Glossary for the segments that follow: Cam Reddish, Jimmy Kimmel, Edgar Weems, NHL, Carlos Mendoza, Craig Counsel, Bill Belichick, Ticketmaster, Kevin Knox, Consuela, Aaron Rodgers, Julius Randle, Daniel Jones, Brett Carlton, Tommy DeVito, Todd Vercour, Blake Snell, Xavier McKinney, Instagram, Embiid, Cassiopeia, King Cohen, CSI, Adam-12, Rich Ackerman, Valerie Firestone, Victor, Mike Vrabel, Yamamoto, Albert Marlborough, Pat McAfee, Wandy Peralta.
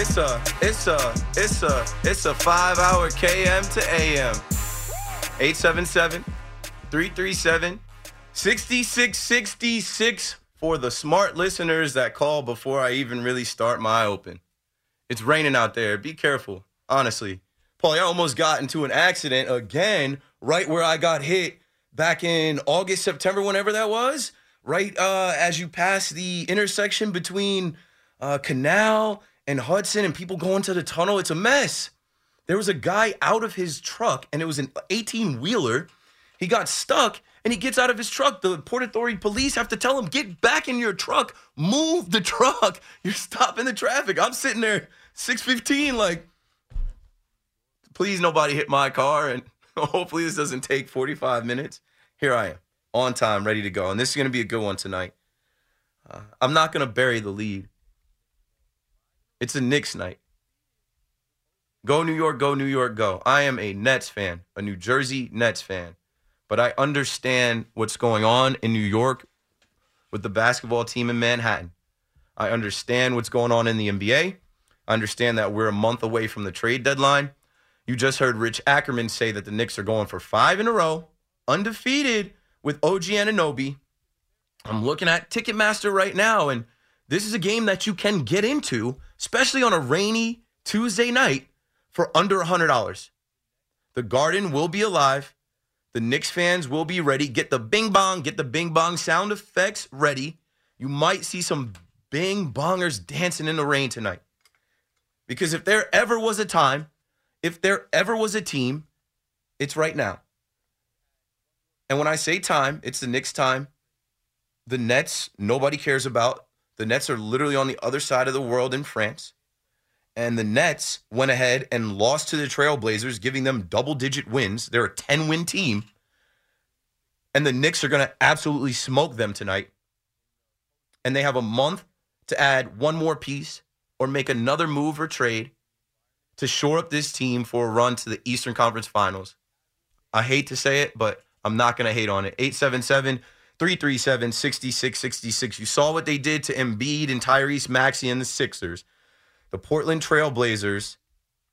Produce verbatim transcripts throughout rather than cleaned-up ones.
It's a, it's a, it's a, it's a five-hour K M to A M. eight seven seven, three three seven, six six six six for the smart listeners that call before I even really start my open. It's raining out there. Be careful, honestly. Paulie, I almost got into an accident again right where I got hit back in August, September, whenever that was. Right uh, as you pass the intersection between uh, Canal and Hudson, and people going to the tunnel. It's a mess. There was a guy out of his truck, and it was an eighteen-wheeler. He got stuck, and he gets out of his truck. The Port Authority police have to tell him, get back in your truck. Move the truck. You're stopping the traffic. I'm sitting there, six fifteen, like, please nobody hit my car, and hopefully this doesn't take forty-five minutes. Here I am, on time, ready to go, and this is going to be a good one tonight. Uh, I'm not going to bury the lead. It's a Knicks night. Go New York, go New York, go. I am a Nets fan, a New Jersey Nets fan. But I understand what's going on in New York with the basketball team in Manhattan. I understand what's going on in the N B A. I understand that we're a month away from the trade deadline. You just heard Rich Ackerman say that the Knicks are going for five in a row, undefeated with O G Anunoby. I'm looking at Ticketmaster right now, and this is a game that you can get into, especially on a rainy Tuesday night, for under one hundred dollars. The Garden will be alive. The Knicks fans will be ready. Get the bing bong, get the bing bong sound effects ready. You might see some bing bongers dancing in the rain tonight. Because if there ever was a time, if there ever was a team, it's right now. And when I say time, it's the Knicks' time. The Nets, nobody cares about. The Nets are literally on the other side of the world in France. And the Nets went ahead and lost to the Trailblazers, giving them double-digit wins. They're a ten-win team. And the Knicks are going to absolutely smoke them tonight. And they have a month to add one more piece or make another move or trade to shore up this team for a run to the Eastern Conference Finals. I hate to say it, but I'm not going to hate on it. eight seven seven three three seven, six six six six. You saw what they did to Embiid and Tyrese Maxey and the Sixers. The Portland Trailblazers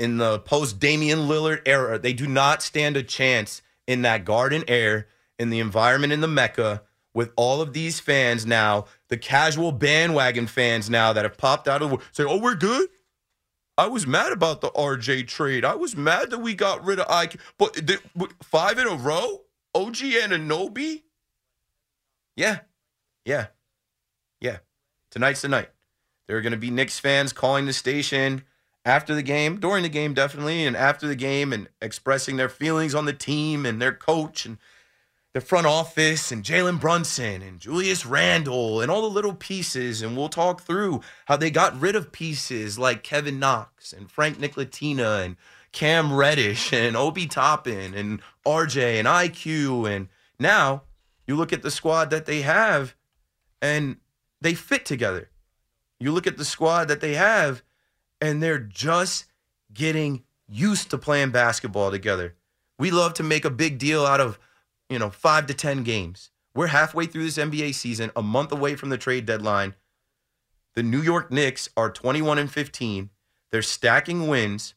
in the post-Damian Lillard era, they do not stand a chance in that Garden air, in the environment in the Mecca, with all of these fans now, the casual bandwagon fans now that have popped out of the world, say, oh, we're good. I was mad about the R J trade. I was mad that we got rid of I Q. But th- five in a row? O G Anunoby? Yeah, yeah, yeah. Tonight's the night. There are going to be Knicks fans calling the station after the game, during the game definitely, and after the game and expressing their feelings on the team and their coach. And the front office and Jalen Brunson and Julius Randle and all the little pieces, and we'll talk through how they got rid of pieces like Kevin Knox and Frank Nicolatina and Cam Reddish and Obi Toppin and R J and I Q. And now you look at the squad that they have and they fit together. You look at the squad that they have and they're just getting used to playing basketball together. We love to make a big deal out of, you know, five to ten games. We're halfway through this N B A season, a month away from the trade deadline. The New York Knicks are twenty-one and fifteen. They're stacking wins.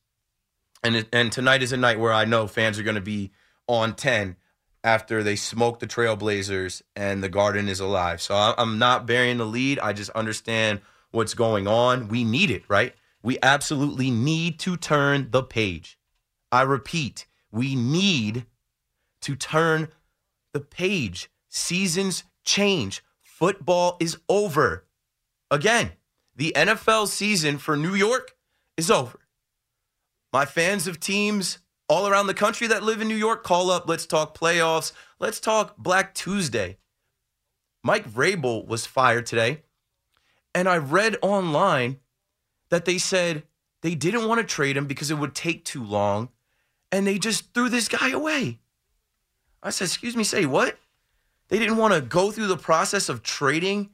And, and tonight is a night where I know fans are going to be on ten after they smoke the Trailblazers and the Garden is alive. So I'm not burying the lead. I just understand what's going on. We need it, right? We absolutely need to turn the page. I repeat, we need to turn the page. Seasons change. Football is over. Again, the N F L season for New York is over. My fans of teams all around the country that live in New York, call up. Let's talk playoffs. Let's talk Black Tuesday. Mike Vrabel was fired today, and I read online that they said they didn't want to trade him because it would take too long, and they just threw this guy away. I said, excuse me, say what? They didn't want to go through the process of trading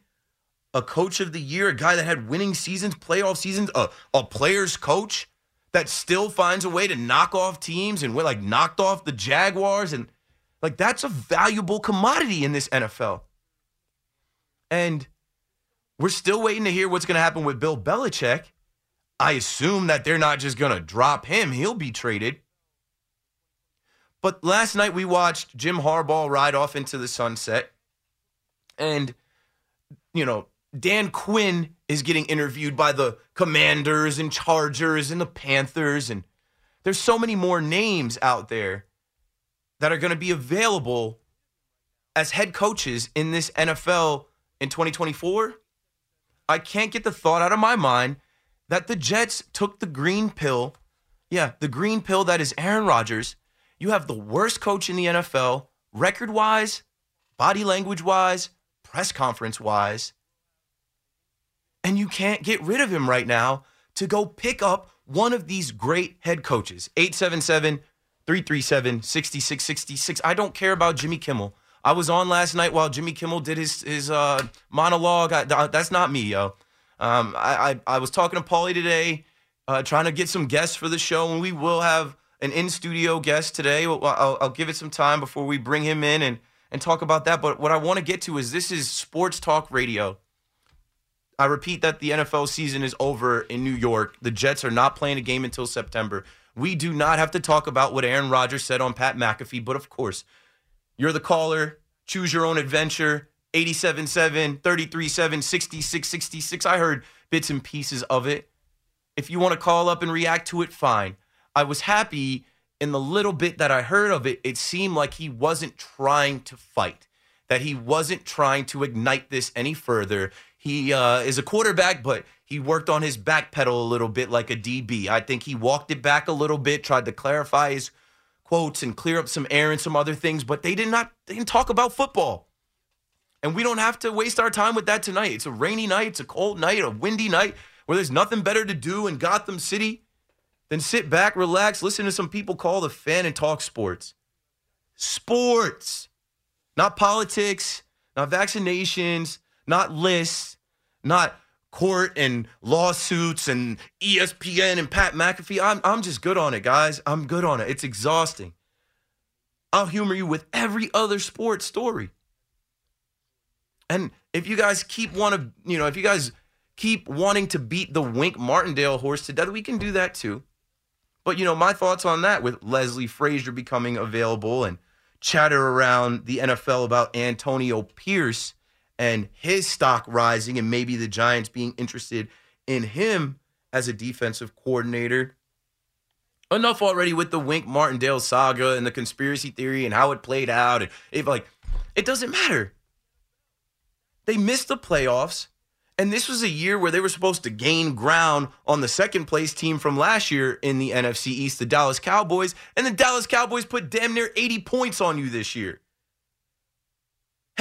a coach of the year, a guy that had winning seasons, playoff seasons, a, a player's coach that still finds a way to knock off teams and, like, knocked off the Jaguars. And, like, that's a valuable commodity in this N F L. And we're still waiting to hear what's going to happen with Bill Belichick. I assume that they're not just going to drop him. He'll be traded. But last night we watched Jim Harbaugh ride off into the sunset. And, you know, Dan Quinn is getting interviewed by the Commanders and Chargers and the Panthers. And there's so many more names out there that are going to be available as head coaches in this N F L in twenty twenty-four. I can't get the thought out of my mind that the Jets took the green pill. Yeah, the green pill that is Aaron Rodgers. You have the worst coach in the N F L, record-wise, body language-wise, press conference-wise. And you can't get rid of him right now to go pick up one of these great head coaches. eight seven seven, three three seven, six six six six. I don't care about Jimmy Kimmel. I was on last night while Jimmy Kimmel did his his uh, monologue. I, that's not me, yo. Um, I, I, I was talking to Paulie today, uh, trying to get some guests for the show, and we will have an in-studio guest today. I'll, I'll, I'll give it some time before we bring him in and, and talk about that. But what I want to get to is this is sports talk radio. I repeat that the N F L season is over in New York. The Jets are not playing a game until September. We do not have to talk about what Aaron Rodgers said on Pat McAfee, but of course, you're the caller. Choose your own adventure. eight seven seven, three three seven, six six six six. I heard bits and pieces of it. If you want to call up and react to it, fine. I was happy in the little bit that I heard of it. It seemed like he wasn't trying to fight, that he wasn't trying to ignite this any further. He uh, is a quarterback, but he worked on his back pedal a little bit like a D B. I think he walked it back a little bit, tried to clarify his quotes and clear up some air and some other things, but they did not they didn't talk about football. And we don't have to waste our time with that tonight. It's a rainy night, it's a cold night, a windy night where there's nothing better to do in Gotham City than sit back, relax, listen to some people call the fan and talk sports. Sports, not politics, not vaccinations, not lists, not court and lawsuits and E S P N and Pat McAfee. I'm, I'm just good on it, guys. I'm good on it. It's exhausting. I'll humor you with every other sports story. And if you guys keep want to, you know, if you guys keep wanting to beat the Wink Martindale horse to death, we can do that too. But, you know, my thoughts on that with Leslie Frazier becoming available and chatter around the N F L about Antonio Pierce and his stock rising and maybe the Giants being interested in him as a defensive coordinator. Enough already with the Wink Martindale saga and the conspiracy theory and how it played out. And if, like, it doesn't matter. They missed the playoffs, and this was a year where they were supposed to gain ground on the second-place team from last year in the N F C East, the Dallas Cowboys, and the Dallas Cowboys put damn near eighty points on you this year.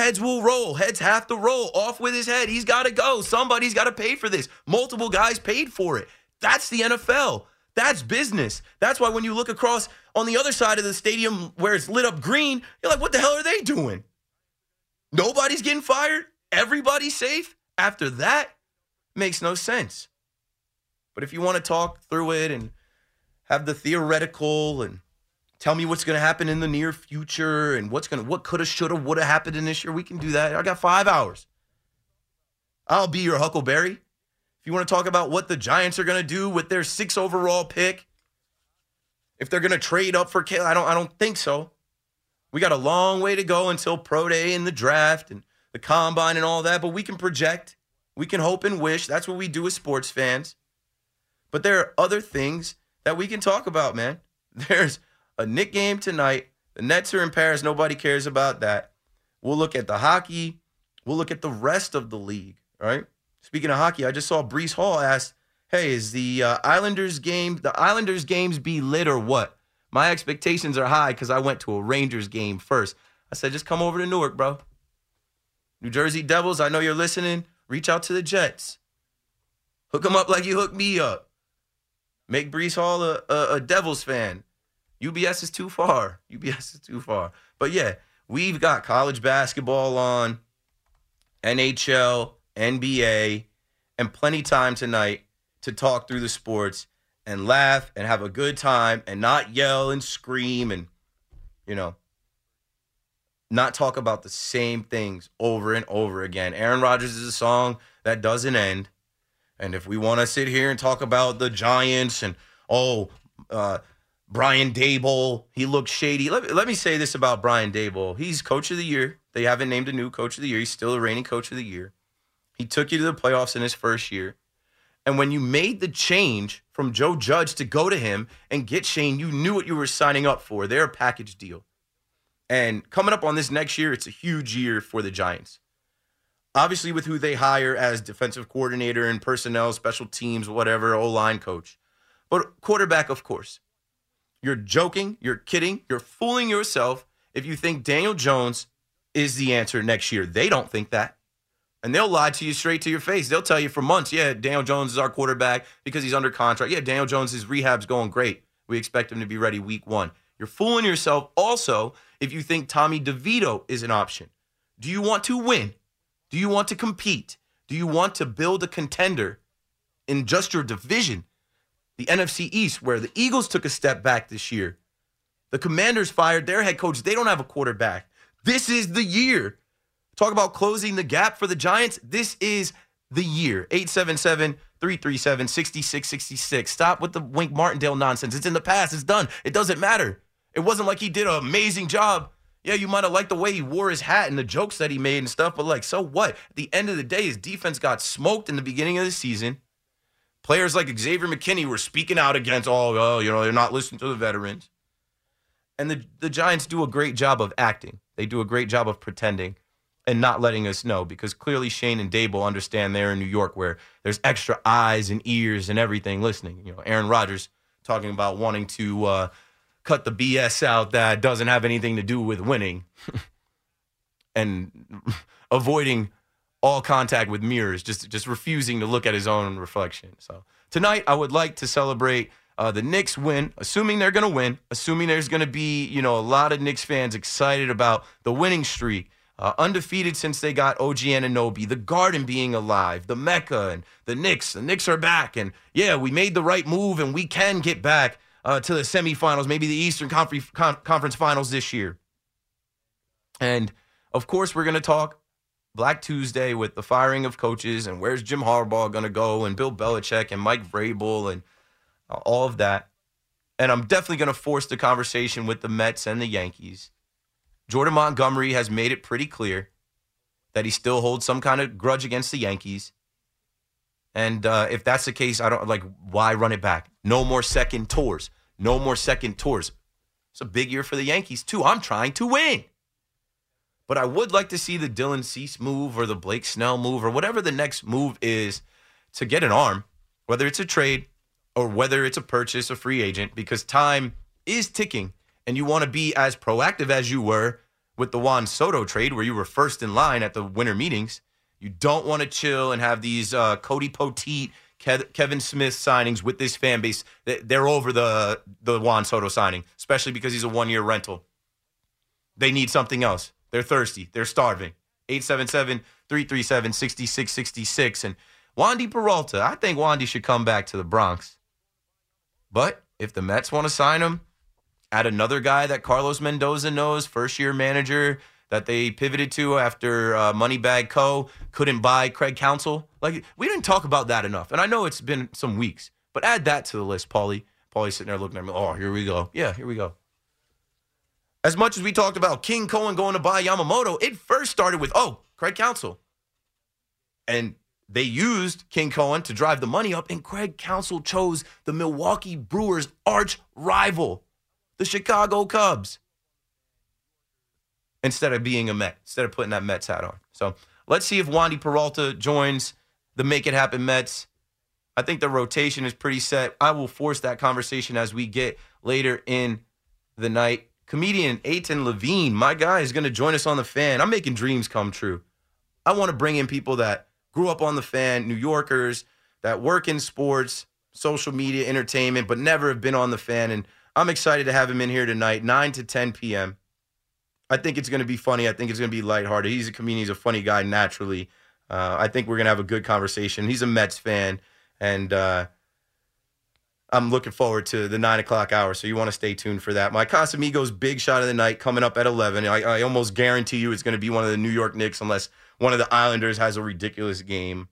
Heads will roll. Heads have to roll. Off with his head. He's got to go. Somebody's got to pay for this. Multiple guys paid for it. That's the N F L. That's business. That's why when you look across on the other side of the stadium where it's lit up green, you're like, what the hell are they doing? Nobody's getting fired. Everybody's safe. After that, makes no sense. But if you want to talk through it and have the theoretical and tell me what's going to happen in the near future and what's going to, what could have, should have, would have happened in this year, we can do that. I got five hours. I'll be your Huckleberry. If you want to talk about what the Giants are going to do with their sixth overall pick, if they're going to trade up for Caleb, I don't, I don't think so. We got a long way to go until pro day and the draft and the combine and all that, but we can project. We can hope and wish. That's what we do as sports fans. But there are other things that we can talk about, man. There's a Knick game tonight. The Nets are in Paris. Nobody cares about that. We'll look at the hockey. We'll look at the rest of the league, right? Speaking of hockey, I just saw Brees Hall ask, hey, is the uh, Islanders game, the Islanders games be lit or what? My expectations are high because I went to a Rangers game first. I said, just come over to Newark, bro. New Jersey Devils, I know you're listening. Reach out to the Jets. Hook them up like you hooked me up. Make Brees Hall a, a, a Devils fan. U B S is too far. U B S is too far. But, yeah, we've got college basketball on, N H L, N B A, and plenty time tonight to talk through the sports and laugh and have a good time and not yell and scream and, you know, not talk about the same things over and over again. Aaron Rodgers is a song that doesn't end. And if we want to sit here and talk about the Giants and, oh, uh, Brian Dable, he looks shady. Let, let me say this about Brian Dable. He's coach of the year. They haven't named a new coach of the year. He's still the reigning coach of the year. He took you to the playoffs in his first year. And when you made the change from Joe Judge to go to him and get Shane, you knew what you were signing up for. They're a package deal. And coming up on this next year, it's a huge year for the Giants. Obviously, with who they hire as defensive coordinator and personnel, special teams, whatever, O-line coach. But quarterback, of course. You're joking. You're kidding. You're fooling yourself if you think Daniel Jones is the answer next year. They don't think that. And they'll lie to you straight to your face. They'll tell you for months, yeah, Daniel Jones is our quarterback because he's under contract. Yeah, Daniel Jones, his rehab's going great. We expect him to be ready week one. You're fooling yourself also if you think Tommy DeVito is an option. Do you want to win? Do you want to compete? Do you want to build a contender in just your division? The N F C East, where the Eagles took a step back this year. The Commanders fired their head coach. They don't have a quarterback. This is the year. Talk about closing the gap for the Giants. This is the year. eight seven seven, three three seven, six six six six. Stop with the Wink Martindale nonsense. It's in the past. It's done. It doesn't matter. It wasn't like he did an amazing job. Yeah, you might have liked the way he wore his hat and the jokes that he made and stuff, but like, so what? At the end of the day, his defense got smoked in the beginning of the season. Players like Xavier McKinney were speaking out against, oh, oh you know, they're not listening to the veterans. And the, the Giants do a great job of acting. They do a great job of pretending and not letting us know because clearly Shane and Dable understand they're in New York where there's extra eyes and ears and everything listening. You know, Aaron Rodgers talking about wanting to uh, – cut the B S out that doesn't have anything to do with winning and avoiding all contact with mirrors, just, just refusing to look at his own reflection. So tonight I would like to celebrate uh, the Knicks win, assuming they're going to win, assuming there's going to be, you know, a lot of Knicks fans excited about the winning streak, uh, undefeated since they got O G Anunoby, the Garden being alive, the Mecca and the Knicks. The Knicks are back and yeah, we made the right move and we can get back. Uh, to the semifinals, maybe the Eastern Conf- Con- Conference Finals this year. And, of course, we're going to talk Black Tuesday with the firing of coaches and where's Jim Harbaugh going to go and Bill Belichick and Mike Vrabel and uh, all of that. And I'm definitely going to force the conversation with the Mets and the Yankees. Jordan Montgomery has made it pretty clear that he still holds some kind of grudge against the Yankees. And uh, if that's the case, I don't like why run it back. No more second tours. No more second tours. It's a big year for the Yankees, too. I'm trying to win. But I would like to see the Dylan Cease move or the Blake Snell move or whatever the next move is to get an arm, whether it's a trade or whether it's a purchase, a free agent, because time is ticking and you want to be as proactive as you were with the Juan Soto trade where you were first in line at the winter meetings. You don't want to chill and have these uh, Cody Poteet, Ke- Kevin Smith signings with this fan base. They're over the, the Juan Soto signing, especially because he's a one-year rental. They need something else. They're thirsty. They're starving. eight seven seven, three three seven, six six six six. And Wandy Peralta, I think Wandy should come back to the Bronx. But if the Mets want to sign him, add another guy that Carlos Mendoza knows, first-year manager that they pivoted to after uh, Moneybag Co. couldn't buy Craig Counsel. Like, we didn't talk about that enough. And I know it's been some weeks, but add that to the list, Paulie. Paulie's sitting there looking at me, oh, here we go. Yeah, here we go. As much as we talked about King Cohen going to buy Yamamoto, it first started with, oh, Craig Counsel. And they used King Cohen to drive the money up, and Craig Counsel chose the Milwaukee Brewers' arch rival, the Chicago Cubs, instead of being a Met, instead of putting that Mets hat on. So let's see if Wandy Peralta joins the Make It Happen Mets. I think the rotation is pretty set. I will force that conversation as we get later in the night. Comedian Aiton Levine, my guy, is going to join us on The Fan. I'm making dreams come true. I want to bring in people that grew up on The Fan, New Yorkers, that work in sports, social media, entertainment, but never have been on The Fan. And I'm excited to have him in here tonight, nine to ten p.m. I think it's going to be funny. I think it's going to be lighthearted. He's a comedian. He's a funny guy naturally. Uh, I think we're going to have a good conversation. He's a Mets fan, and uh I'm looking forward to the nine o'clock hour, so you want to stay tuned for that. My Casamigos big shot of the night coming up at eleven. I, I almost guarantee you it's going to be one of the New York Knicks unless one of the Islanders has a ridiculous game.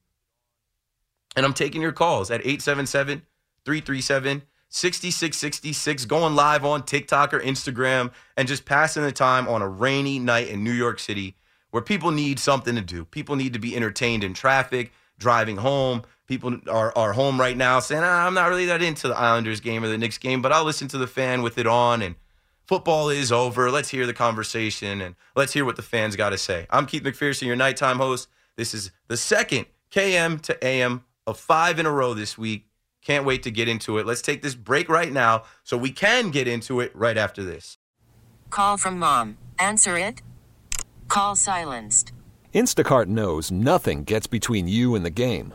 And I'm taking your calls at eight seven seven, three three seven, six six six six, going live on TikTok or Instagram, and just passing the time on a rainy night in New York City where people need something to do. People need to be entertained in traffic, driving home. People are, are home right now saying, ah, I'm not really that into the Islanders game or the Knicks game, but I'll listen to The Fan with it on, and football is over. Let's hear the conversation, and let's hear what the fans got to say. I'm Keith McPherson, your nighttime host. This is the second K M to A M of five in a row this week. Can't wait to get into it. Let's take this break right now so we can get into it right after this. Call from mom. Answer it. Call silenced. Instacart knows nothing gets between you and the game.